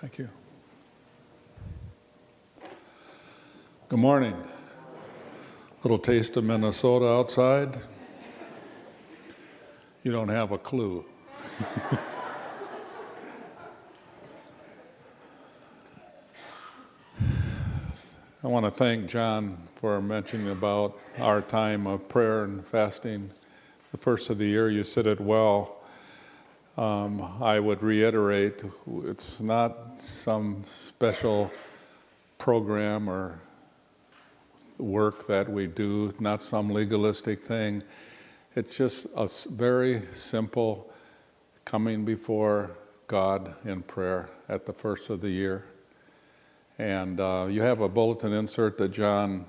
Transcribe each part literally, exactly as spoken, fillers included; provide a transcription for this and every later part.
Thank you. Good morning. Little taste of Minnesota outside. You don't have a clue. I want to thank John for mentioning about our time of prayer and fasting. The first of the year, you said it well. Um, I would reiterate, it's not some special program or work that we do, not some legalistic thing. It's just a very simple coming before God in prayer at the first of the year. And uh, you have a bulletin insert that John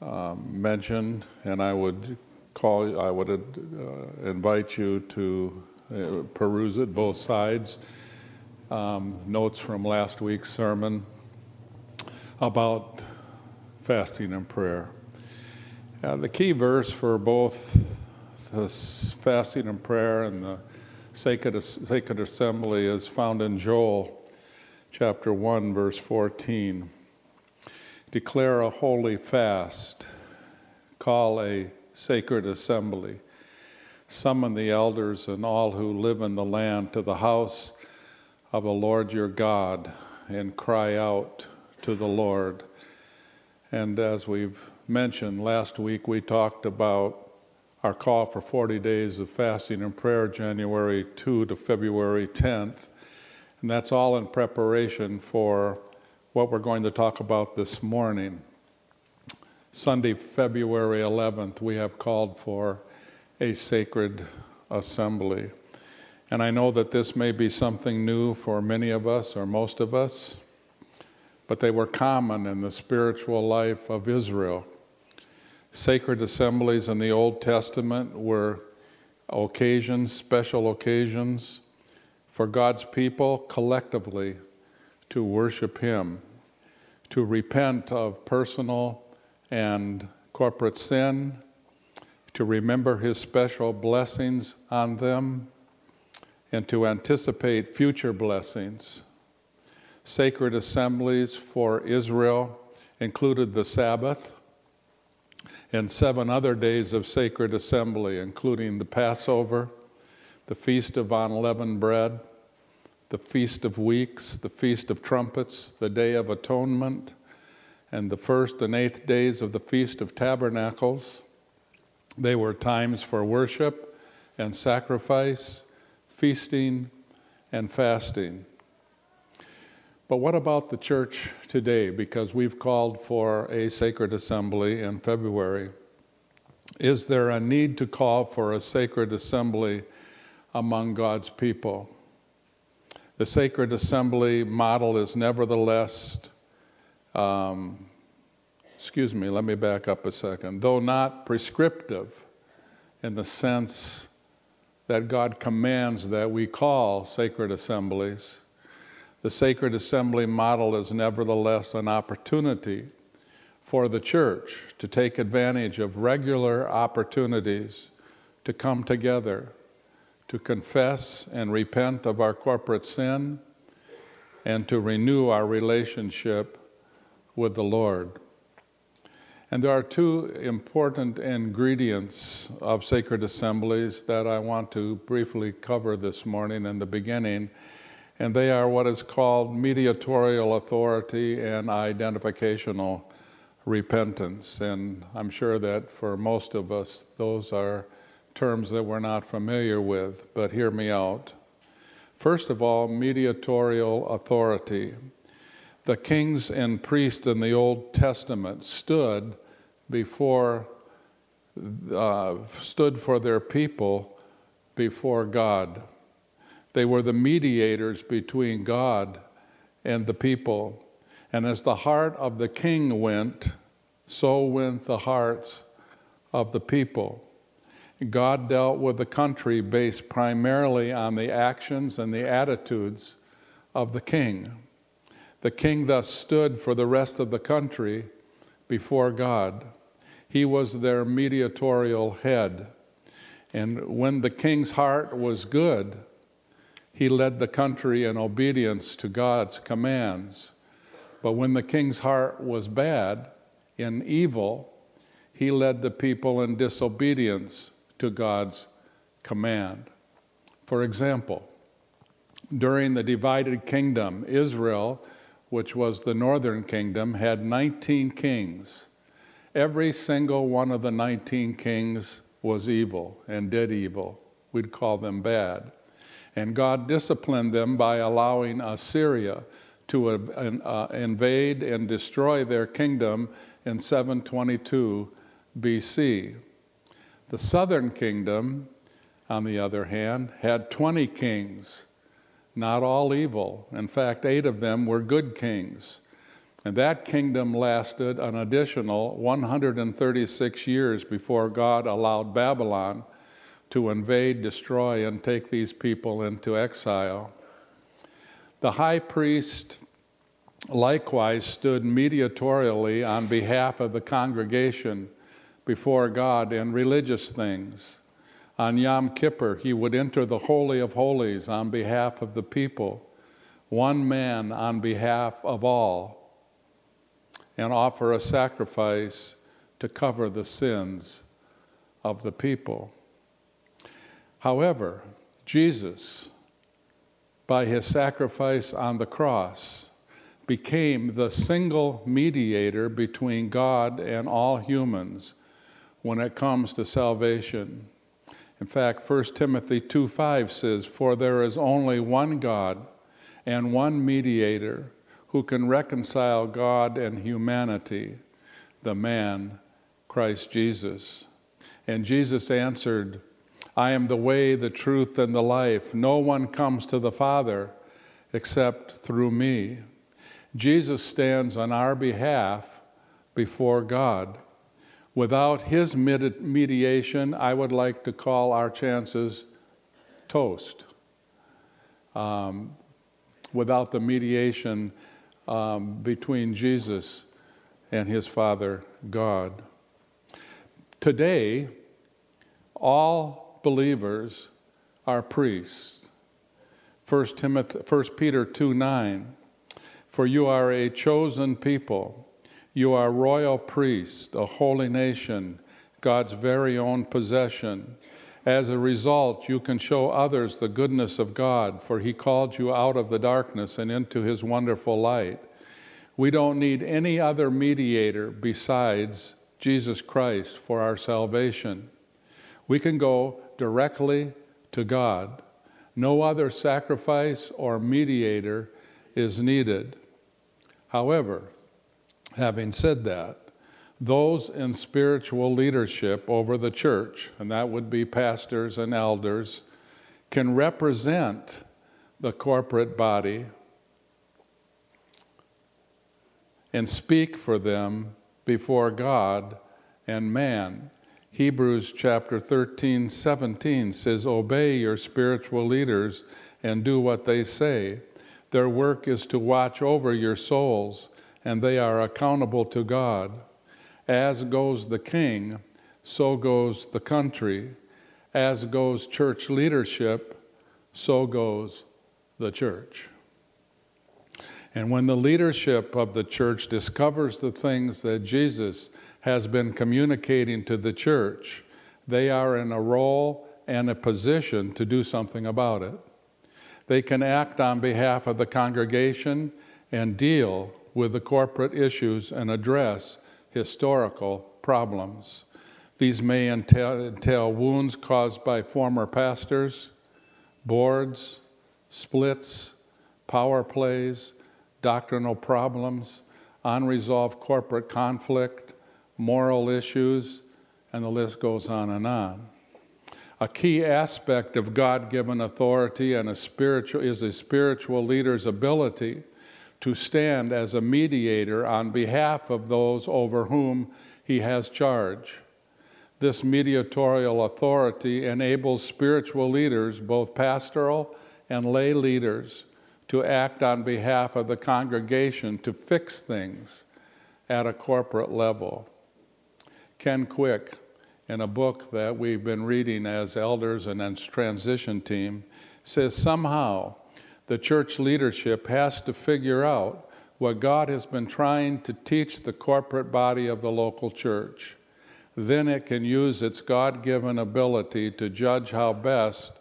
uh, mentioned, and I would call, I would uh, invite you to Uh, peruse it, both sides. Um, notes from last week's sermon about fasting and prayer. Uh, the key verse for both the fasting and prayer and the sacred, sacred assembly is found in Joel chapter one, verse fourteen. Declare a holy fast, call a sacred assembly. Summon the elders and all who live in the land to the house of the Lord your God and cry out to the Lord. And as we've mentioned, last week we talked about our call for forty days of fasting and prayer, January second to February tenth. And that's all in preparation for what we're going to talk about this morning. Sunday, February eleventh, we have called for a sacred assembly. And I know that this may be something new for many of us or most of us, but they were common in the spiritual life of Israel. Sacred assemblies in the Old Testament were occasions, special occasions, for God's people collectively to worship Him, to repent of personal and corporate sin, to remember His special blessings on them, and to anticipate future blessings. Sacred assemblies for Israel included the Sabbath and seven other days of sacred assembly, including the Passover, the Feast of Unleavened Bread, the Feast of Weeks, the Feast of Trumpets, the Day of Atonement, and the first and eighth days of the Feast of Tabernacles. They were times for worship and sacrifice, feasting and fasting. But what about the church today? Because we've called for a sacred assembly in February. Is there a need to call for a sacred assembly among God's people? The sacred assembly model is nevertheless, um, Excuse me, let me back up a second. Though not prescriptive in the sense that God commands that we call sacred assemblies, the sacred assembly model is nevertheless an opportunity for the church to take advantage of regular opportunities to come together, to confess and repent of our corporate sin, and to renew our relationship with the Lord. And there are two important ingredients of sacred assemblies that I want to briefly cover this morning in the beginning, and they are what is called mediatorial authority and identificational repentance. And I'm sure that for most of us, those are terms that we're not familiar with, but hear me out. First of all, mediatorial authority. The kings and priests in the Old Testament stood before, uh, stood for their people before God. They were the mediators between God and the people. And as the heart of the king went, so went the hearts of the people. God dealt with the country based primarily on the actions and the attitudes of the king. The king thus stood for the rest of the country before God. He was their mediatorial head. And when the king's heart was good, He led the country in obedience to God's commands. But when the king's heart was bad, in evil, he led the people in disobedience to God's command. For example, during the divided kingdom, Israel, which was the northern kingdom, had nineteen kings. Every single one of the nineteen kings was evil and did evil. We'd call them bad. And God disciplined them by allowing Assyria to uh, invade and destroy their kingdom in seven twenty-two B C. The southern kingdom, on the other hand, had twenty kings, not all evil. In fact, eight of them were good kings. And that kingdom lasted an additional one hundred thirty-six years before God allowed Babylon to invade, destroy, and take these people into exile. The high priest likewise stood mediatorially on behalf of the congregation before God in religious things. On Yom Kippur, he would enter the Holy of Holies on behalf of the people, one man on behalf of all, and offer a sacrifice to cover the sins of the people. However, Jesus, by his sacrifice on the cross, became the single mediator between God and all humans when it comes to salvation. In fact, First Timothy two five says, "For there is only one God and one mediator, who can reconcile God and humanity, the man, Christ Jesus." And Jesus answered, "I am the way, the truth, and the life. No one comes to the Father except through me." Jesus stands on our behalf before God. Without his mediation, I would like to call our chances toast. Um, without the mediation Um, between Jesus and his Father, God. Today, all believers are priests. First Timothy, First Peter two nine, "For you are a chosen people, you are royal priests, a holy nation, God's very own possession. As a result, you can show others the goodness of God, for he called you out of the darkness and into his wonderful light." We don't need any other mediator besides Jesus Christ for our salvation. We can go directly to God. No other sacrifice or mediator is needed. However, having said that, those in spiritual leadership over the church, and that would be pastors and elders, can represent the corporate body and speak for them before God and man. Hebrews chapter thirteen seventeen says, "Obey your spiritual leaders and do what they say. Their work is to watch over your souls, and they are accountable to God. As goes the king, so goes the country. As goes church leadership, so goes the church." And when the leadership of the church discovers the things that Jesus has been communicating to the church, they are in a role and a position to do something about it. They can act on behalf of the congregation and deal with the corporate issues and address historical problems. These may entail, entail wounds caused by former pastors, boards, splits, power plays, doctrinal problems, unresolved corporate conflict, moral issues, and the list goes on and on. A key aspect of God-given authority and a spiritual is a spiritual leader's ability to stand as a mediator on behalf of those over whom he has charge. This mediatorial authority enables spiritual leaders, both pastoral and lay leaders, to act on behalf of the congregation to fix things at a corporate level. Ken Quick, in a book that we've been reading as elders and as transition team, says somehow the church leadership has to figure out what God has been trying to teach the corporate body of the local church. Then it can use its God-given ability to judge how best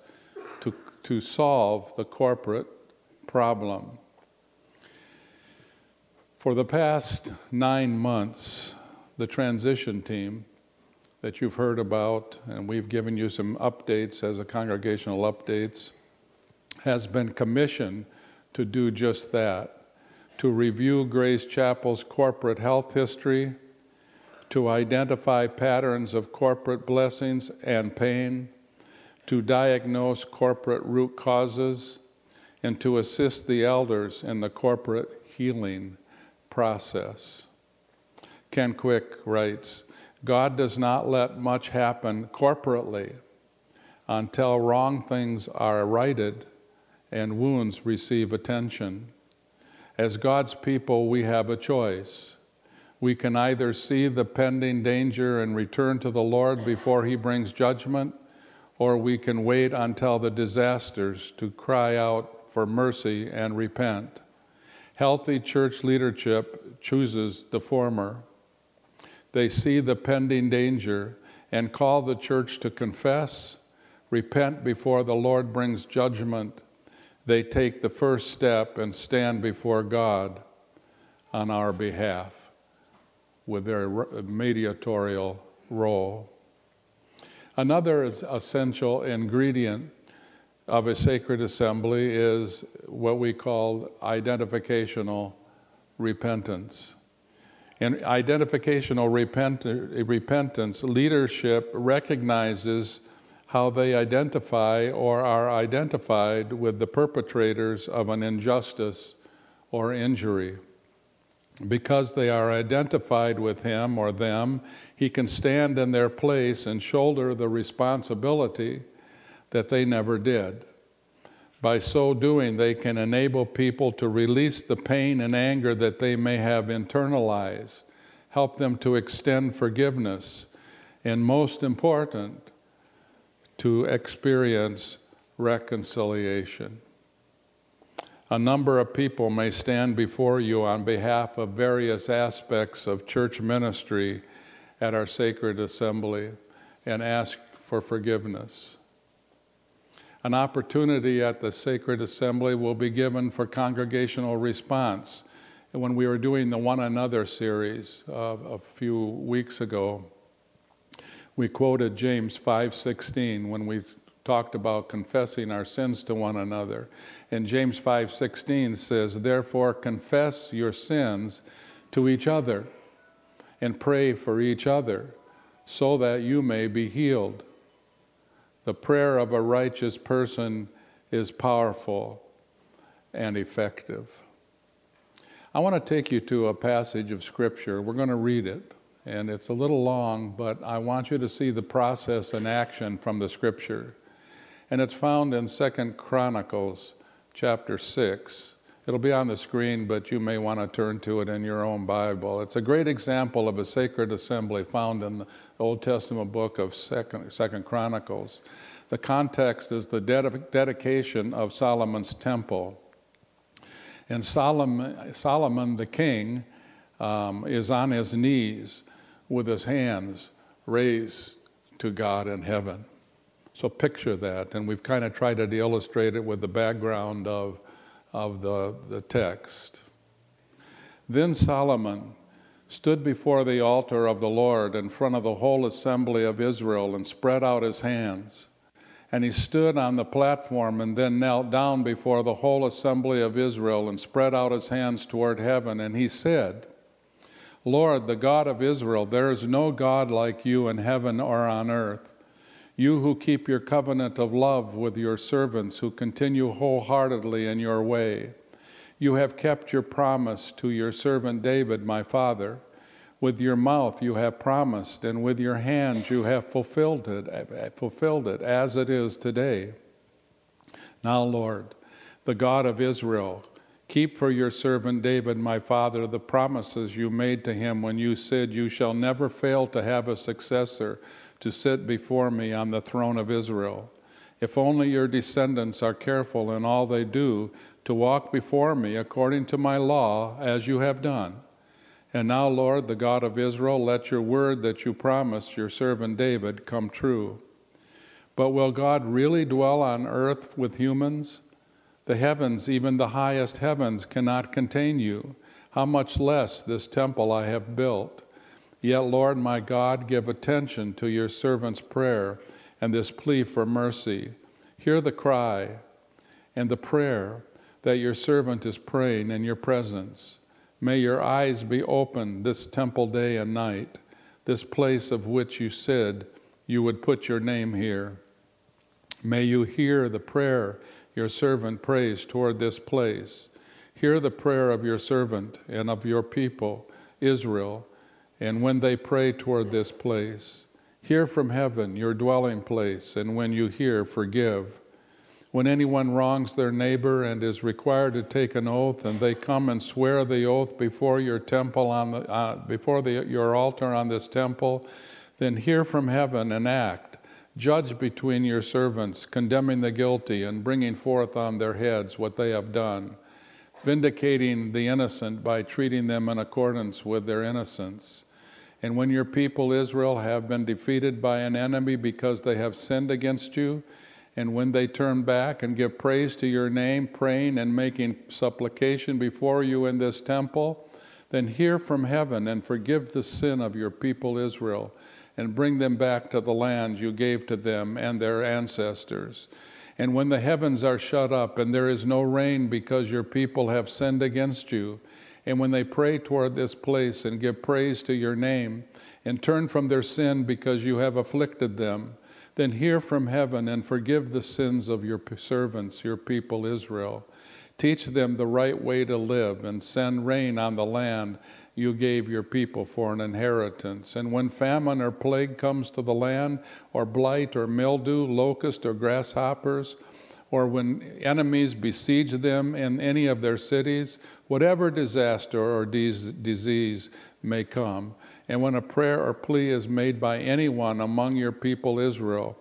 to, to solve the corporate problem. For the past nine months, the transition team that you've heard about, and we've given you some updates as a congregational updates, has been commissioned to do just that, to review Grace Chapel's corporate health history, to identify patterns of corporate blessings and pain, to diagnose corporate root causes, and to assist the elders in the corporate healing process. Ken Quick writes, God does not let much happen corporately until wrong things are righted and wounds receive attention. As God's people, we have a choice. We can either see the pending danger and return to the Lord before he brings judgment, or we can wait until the disasters to cry out for mercy and repent. Healthy church leadership chooses the former. They see the pending danger and call the church to confess, repent before the Lord brings judgment. They take the first step and stand before God on our behalf with their mediatorial role. Another essential ingredient of a sacred assembly is what we call identificational repentance. In identificational repent- repentance, leadership recognizes how they identify or are identified with the perpetrators of an injustice or injury. Because they are identified with him or them, he can stand in their place and shoulder the responsibility that they never did. By so doing, they can enable people to release the pain and anger that they may have internalized, help them to extend forgiveness, and most important, to experience reconciliation. A number of people may stand before you on behalf of various aspects of church ministry at our sacred assembly and ask for forgiveness. An opportunity at the sacred assembly will be given for congregational response. And when we were doing the One Another series uh, a few weeks ago, we quoted James five sixteen when we talked about confessing our sins to one another. And James five sixteen says, therefore confess your sins to each other and pray for each other so that you may be healed. The prayer of a righteous person is powerful and effective. I want to take you to a passage of Scripture. We're going to read it, and it's a little long, but I want you to see the process in action from the Scripture. And it's found in Second Chronicles chapter six. It'll be on the screen, but you may want to turn to it in your own Bible. It's a great example of a sacred assembly found in the Old Testament book of Second Chronicles. The context is the ded- dedication of Solomon's temple. And Solomon, Solomon the king um, is on his knees with his hands raised to God in heaven. So picture that. And we've kind of tried to illustrate it with the background of of the, the text. Then Solomon stood before the altar of the Lord in front of the whole assembly of Israel and spread out his hands. And he stood on the platform and then knelt down before the whole assembly of Israel and spread out his hands toward heaven. And he said, Lord, the God of Israel, there is no God like you in heaven or on earth. You who keep your covenant of love with your servants, who continue wholeheartedly in your way. You have kept your promise to your servant David, my father. With your mouth you have promised, and with your hands you have fulfilled it, fulfilled it as it is today. Now, Lord, the God of Israel, keep for your servant David, my father, the promises you made to him when you said, you shall never fail to have a successor to sit before me on the throne of Israel. If only your descendants are careful in all they do to walk before me according to my law, as you have done. And now, Lord, the God of Israel, let your word that you promised your servant David come true. But will God really dwell on earth with humans? The heavens, even the highest heavens, cannot contain you. How much less this temple I have built? Yet, Lord, my God, give attention to your servant's prayer and this plea for mercy. Hear the cry and the prayer that your servant is praying in your presence. May your eyes be opened this temple day and night, this place of which you said you would put your name here. May you hear the prayer your servant prays toward this place. Hear the prayer of your servant and of your people, Israel, and when they pray toward this place. Hear from heaven, your dwelling place, and when you hear, forgive. When anyone wrongs their neighbor and is required to take an oath, and they come and swear the oath before your temple on the, uh, before the, your altar on this temple, then hear from heaven and act. Judge between your servants, condemning the guilty and bringing forth on their heads what they have done, vindicating the innocent by treating them in accordance with their innocence. And when your people Israel have been defeated by an enemy because they have sinned against you, and when they turn back and give praise to your name, praying and making supplication before you in this temple, then hear from heaven and forgive the sin of your people Israel, and bring them back to the land you gave to them and their ancestors. And when the heavens are shut up and there is no rain because your people have sinned against you, and when they pray toward this place and give praise to your name, and turn from their sin because you have afflicted them, then hear from heaven and forgive the sins of your servants, your people Israel. Teach them the right way to live, and send rain on the land you gave your people for an inheritance. And when famine or plague comes to the land, or blight or mildew, locust or grasshoppers, or when enemies besiege them in any of their cities, whatever disaster or de- disease may come, and when a prayer or plea is made by anyone among your people Israel,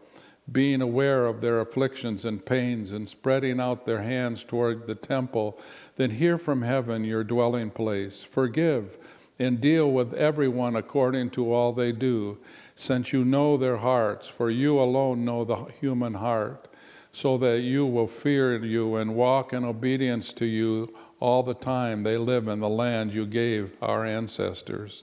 being aware of their afflictions and pains and spreading out their hands toward the temple, then hear from heaven your dwelling place. Forgive and deal with everyone according to all they do, since you know their hearts, for you alone know the human heart, so that you will fear you and walk in obedience to you all the time they live in the land you gave our ancestors.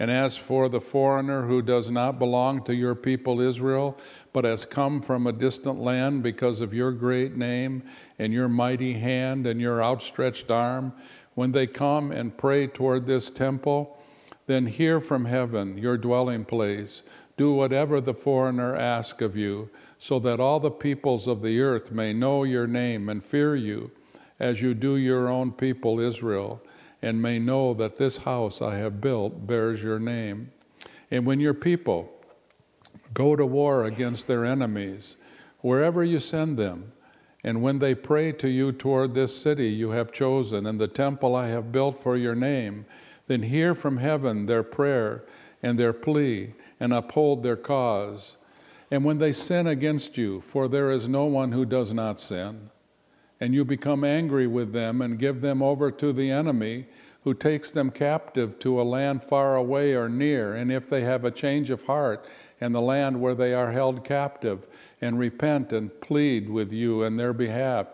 And as for the foreigner who does not belong to your people Israel, but has come from a distant land because of your great name and your mighty hand and your outstretched arm, when they come and pray toward this temple, then hear from heaven, your dwelling place. Do whatever the foreigner asks of you, so that all the peoples of the earth may know your name and fear you, as you do your own people Israel, and may know that this house I have built bears your name. And when your people go to war against their enemies, wherever you send them, and when they pray to you toward this city you have chosen and the temple I have built for your name, then hear from heaven their prayer and their plea, and uphold their cause. And when they sin against you, for there is no one who does not sin, and you become angry with them and give them over to the enemy, who takes them captive to a land far away or near, and if they have a change of heart in the land where they are held captive, and repent and plead with you in their behalf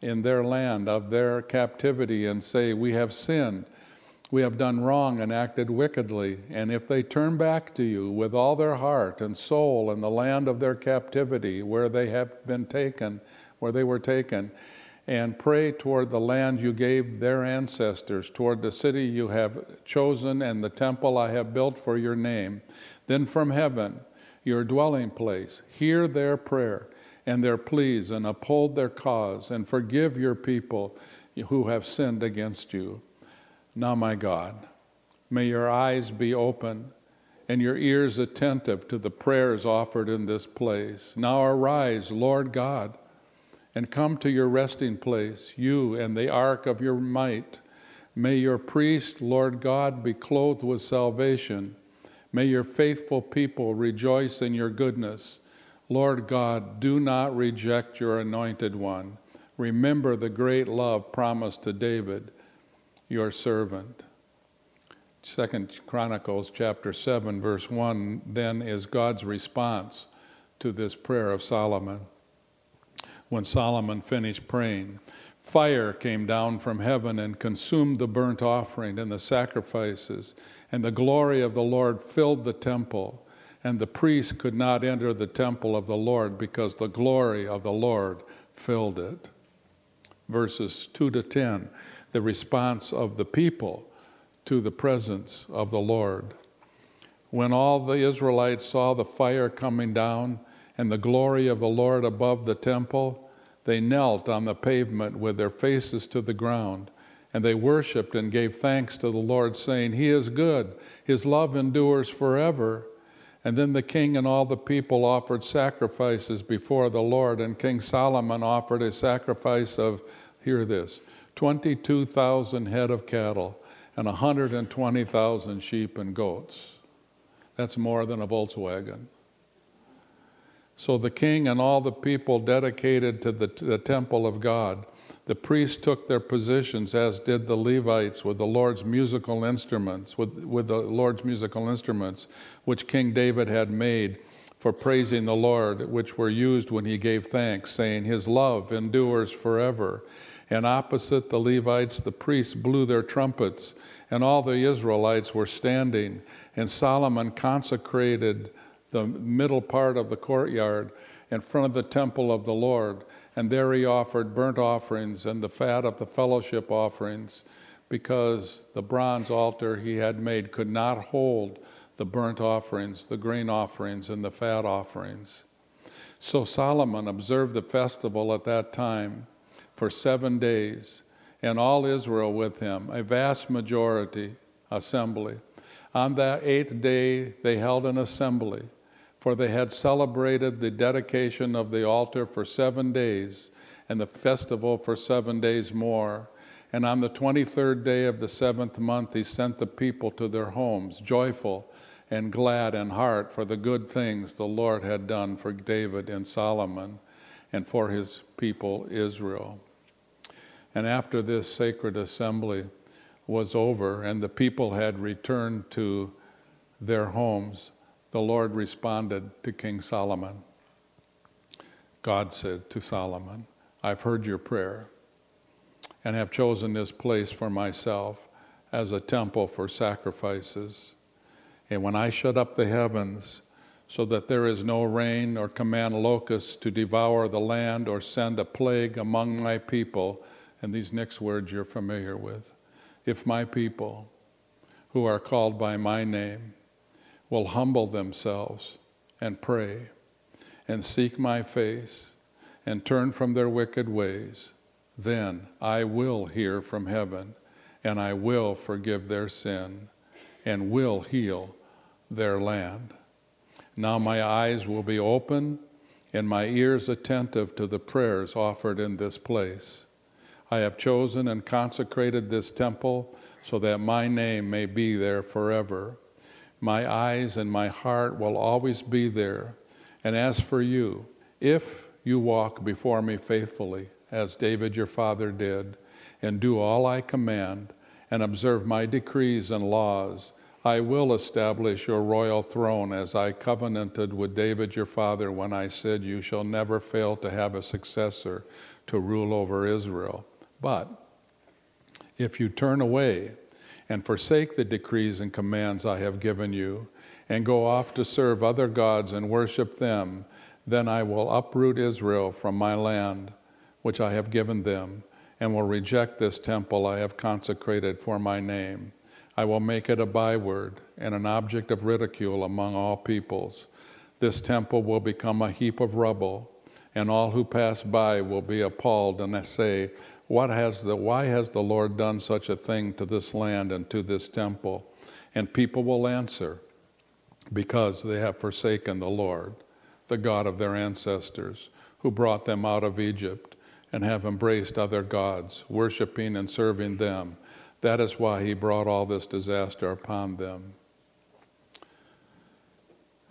in their land of their captivity, and say, we have sinned, we have done wrong and acted wickedly, and if they turn back to you with all their heart and soul in the land of their captivity where they have been taken, where they were taken, and pray toward the land you gave their ancestors, toward the city you have chosen and the temple I have built for your name, then from heaven, your dwelling place, hear their prayer and their pleas, and uphold their cause, and forgive your people who have sinned against you. Now, my God, may your eyes be open and your ears attentive to the prayers offered in this place. Now arise, Lord God, and come to your resting place, you and the ark of your might. May your priest, Lord God, be clothed with salvation. May your faithful people rejoice in your goodness. Lord God, do not reject your anointed one. Remember the great love promised to David, your servant. Second Chronicles chapter seven, verse one, then is God's response to this prayer of Solomon. When Solomon finished praying, fire came down from heaven and consumed the burnt offering and the sacrifices, and the glory of the Lord filled the temple. And the priests could not enter the temple of the Lord because the glory of the Lord filled it. Verses two to ten, the response of the people to the presence of the Lord. When all the Israelites saw the fire coming down and the glory of the Lord above the temple, they knelt on the pavement with their faces to the ground. And they worshiped and gave thanks to the Lord, saying, "He is good, his love endures forever." And then the king and all the people offered sacrifices before the Lord, and King Solomon offered a sacrifice of, hear this, twenty-two thousand head of cattle and one hundred twenty thousand sheep and goats. That's more than a Volkswagen. So the king and all the people dedicated to the, to the temple of God. The priests took their positions, as did the Levites, with the Lord's musical instruments, with, with the Lord's musical instruments, which King David had made for praising the Lord, which were used when he gave thanks, saying, "His love endures forever." And opposite the Levites, the priests blew their trumpets, and all the Israelites were standing. And Solomon consecrated the middle part of the courtyard in front of the temple of the Lord. And there he offered burnt offerings and the fat of the fellowship offerings, because the bronze altar he had made could not hold the burnt offerings, the grain offerings, and the fat offerings. So Solomon observed the festival at that time for seven days, and all Israel with him, a vast majority assembly. On that eighth day, they held an assembly, for they had celebrated the dedication of the altar for seven days and the festival for seven days more. And on the twenty-third day of the seventh month, he sent the people to their homes, joyful and glad in heart for the good things the Lord had done for David and Solomon and for his people Israel. And after this sacred assembly was over and the people had returned to their homes, the Lord responded to King Solomon. God said to Solomon, "I've heard your prayer and have chosen this place for myself as a temple for sacrifices. And when I shut up the heavens so that there is no rain, or command locusts to devour the land, or send a plague among my people," and these next words you're familiar with, "if my people who are called by my name will humble themselves and pray and seek my face and turn from their wicked ways, then I will hear from heaven and I will forgive their sin and will heal their land. Now my eyes will be open and my ears attentive to the prayers offered in this place. I have chosen and consecrated this temple so that my name may be there forever. My eyes and my heart will always be there. And as for you, if you walk before me faithfully, as David your father did, and do all I command, and observe my decrees and laws, I will establish your royal throne as I covenanted with David your father when I said, 'You shall never fail to have a successor to rule over Israel.' But if you turn away and forsake the decrees and commands I have given you, and go off to serve other gods and worship them, then I will uproot Israel from my land, which I have given them, and will reject this temple I have consecrated for my name. I will make it a byword and an object of ridicule among all peoples. This temple will become a heap of rubble, and all who pass by will be appalled, and say, What has the, why has the Lord done such a thing to this land and to this temple?' And people will answer, 'Because they have forsaken the Lord, the God of their ancestors, who brought them out of Egypt, and have embraced other gods, worshiping and serving them. That is why he brought all this disaster upon them.'"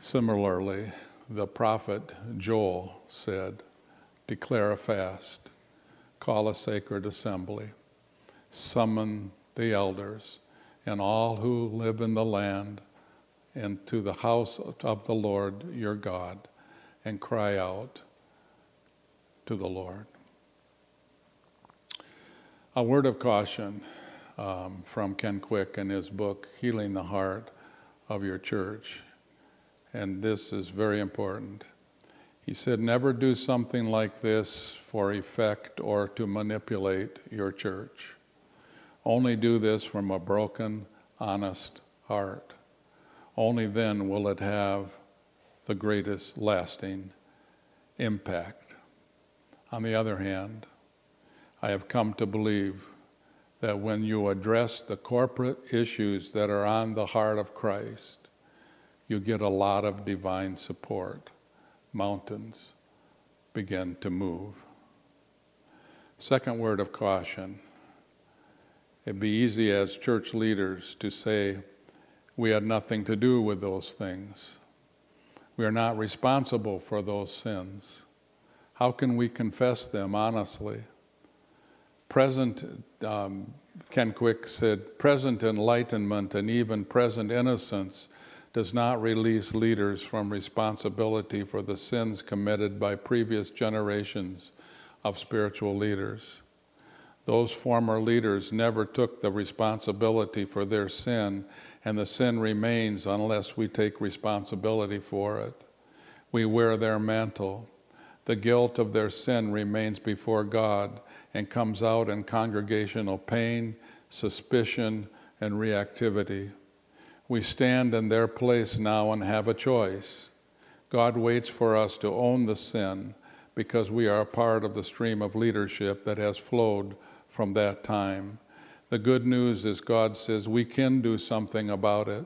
Similarly, the prophet Joel said, declare a fast, call a sacred assembly, summon the elders and all who live in the land and to the house of the Lord your God, and cry out to the Lord. A word of caution um, from Ken Quick in his book, Healing the Heart of Your Church. And this is very important. He said, never do something like this for effect or to manipulate your church. Only do this from a broken, honest heart. Only then will it have the greatest lasting impact. On the other hand, I have come to believe that when you address the corporate issues that are on the heart of Christ, you get a lot of divine support. Mountains begin to move. Second word of caution. It'd be easy as church leaders to say, we had nothing to do with those things. We are not responsible for those sins. How can we confess them honestly? Present, um, Ken Quick said, present enlightenment and even present innocence does not release leaders from responsibility for the sins committed by previous generations of spiritual leaders. Those former leaders never took the responsibility for their sin, and the sin remains unless we take responsibility for it. We wear their mantle. The guilt of their sin remains before God and comes out in congregational pain, suspicion, and reactivity. We stand in their place now and have a choice. God waits for us to own the sin because we are a part of the stream of leadership that has flowed from that time. The good news is God says we can do something about it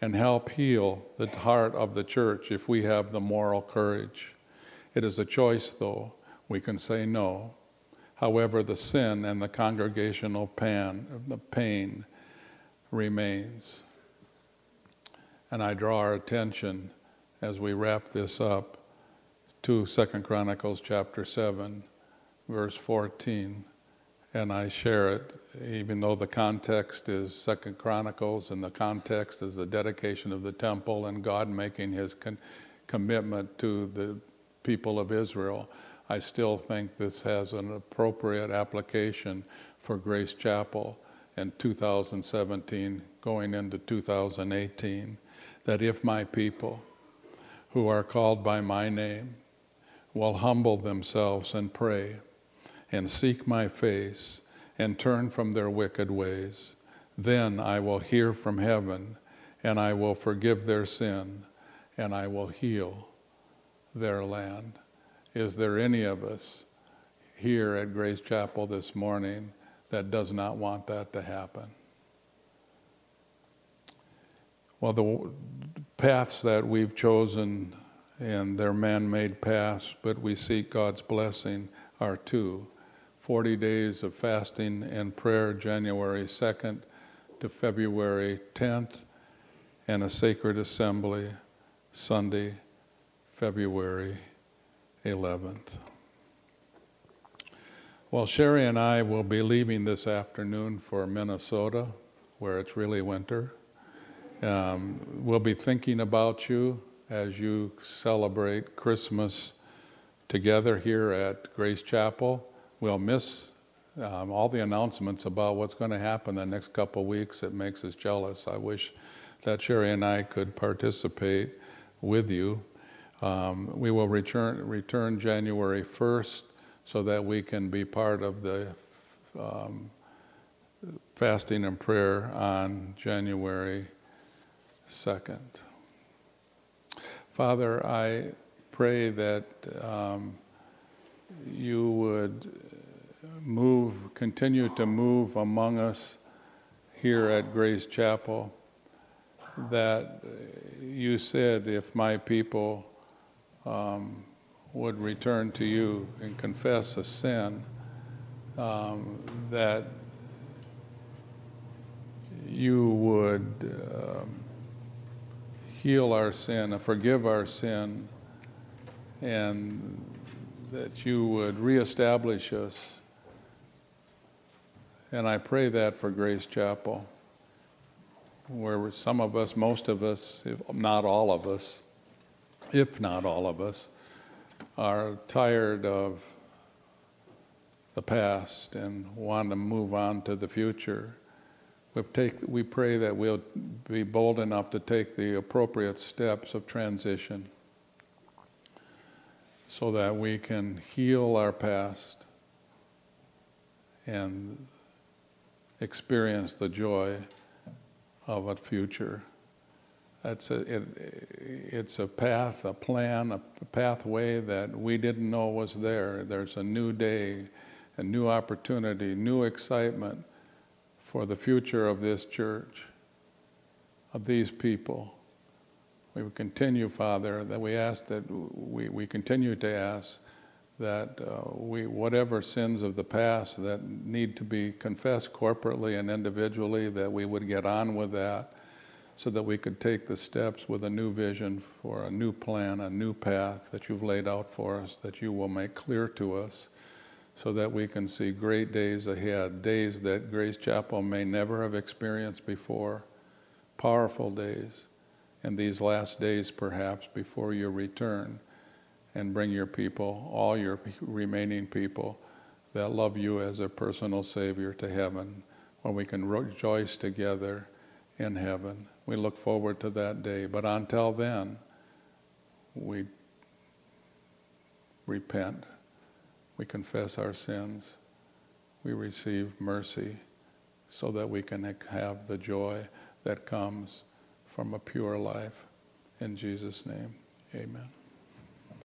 and help heal the heart of the church if we have the moral courage. It is a choice, though. We can say no. However, the sin and the congregational pan, the pain remains. And I draw our attention as we wrap this up to Second Chronicles chapter seven, verse fourteen. And I share it, even though the context is Second Chronicles and the context is the dedication of the temple and God making his con- commitment to the people of Israel. I still think this has an appropriate application for Grace Chapel in two thousand seventeen going into two thousand eighteen, that if my people who are called by my name will humble themselves and pray and seek my face, and turn from their wicked ways. Then I will hear from heaven, and I will forgive their sin, and I will heal their land. Is there any of us here at Grace Chapel this morning that does not want that to happen? Well, the paths that we've chosen, and they're man-made paths, but we seek God's blessing, are two. forty days of fasting and prayer, January second to February tenth, and a sacred assembly, Sunday, February eleventh. Well, Sherry and I will be leaving this afternoon for Minnesota, where it's really winter. Um, we'll be thinking about you as you celebrate Christmas together here at Grace Chapel. We'll miss um, all the announcements about what's going to happen the next couple of weeks. It makes us jealous. I wish that Sherry and I could participate with you. Um, we will return return January first so that we can be part of the um, fasting and prayer on January second. Father, I pray that um, you would move, continue to move among us here at Grace Chapel, that you said if my people um, would return to you and confess a sin, um, that you would uh, heal our sin, forgive our sin, and that you would reestablish us. And I pray that for Grace Chapel, where some of us, most of us, if not all of us, if not all of us, are tired of the past and want to move on to the future. We take, we pray that we'll be bold enough to take the appropriate steps of transition so that we can heal our past and experience the joy of a future. That's a, it, it's a path, a plan, a pathway that we didn't know was there. There's a new day, a new opportunity, new excitement for the future of this church, of these people. We will continue, Father, that we ask that we, we continue to ask that uh, we, whatever sins of the past that need to be confessed corporately and individually, that we would get on with that so that we could take the steps with a new vision for a new plan, a new path that you've laid out for us, that you will make clear to us, so that we can see great days ahead, days that Grace Chapel may never have experienced before, powerful days, and these last days perhaps before your return, and bring your people, all your remaining people that love you as a personal Savior, to heaven, where we can rejoice together in heaven. We look forward to that day, but until then, we repent. We confess our sins. We receive mercy so that we can have the joy that comes from a pure life. In Jesus' name, amen.